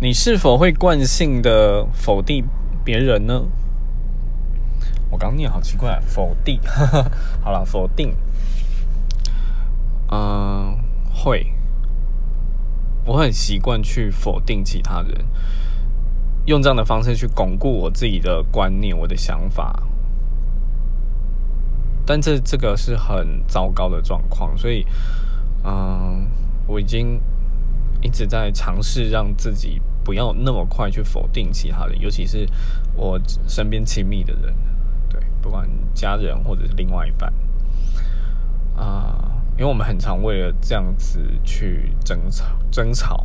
你是否会惯性的否定别人呢？我刚念好奇怪，否定。好了，否定。会。我很习惯去否定其他人，用这样的方式去巩固我自己的观念、我的想法。但这个是很糟糕的状况，所以，我已经一直在尝试让自己不要那么快去否定其他人，尤其是我身边亲密的人，对，不管家人或者是另外一半，因为我们很常为了这样子去争吵。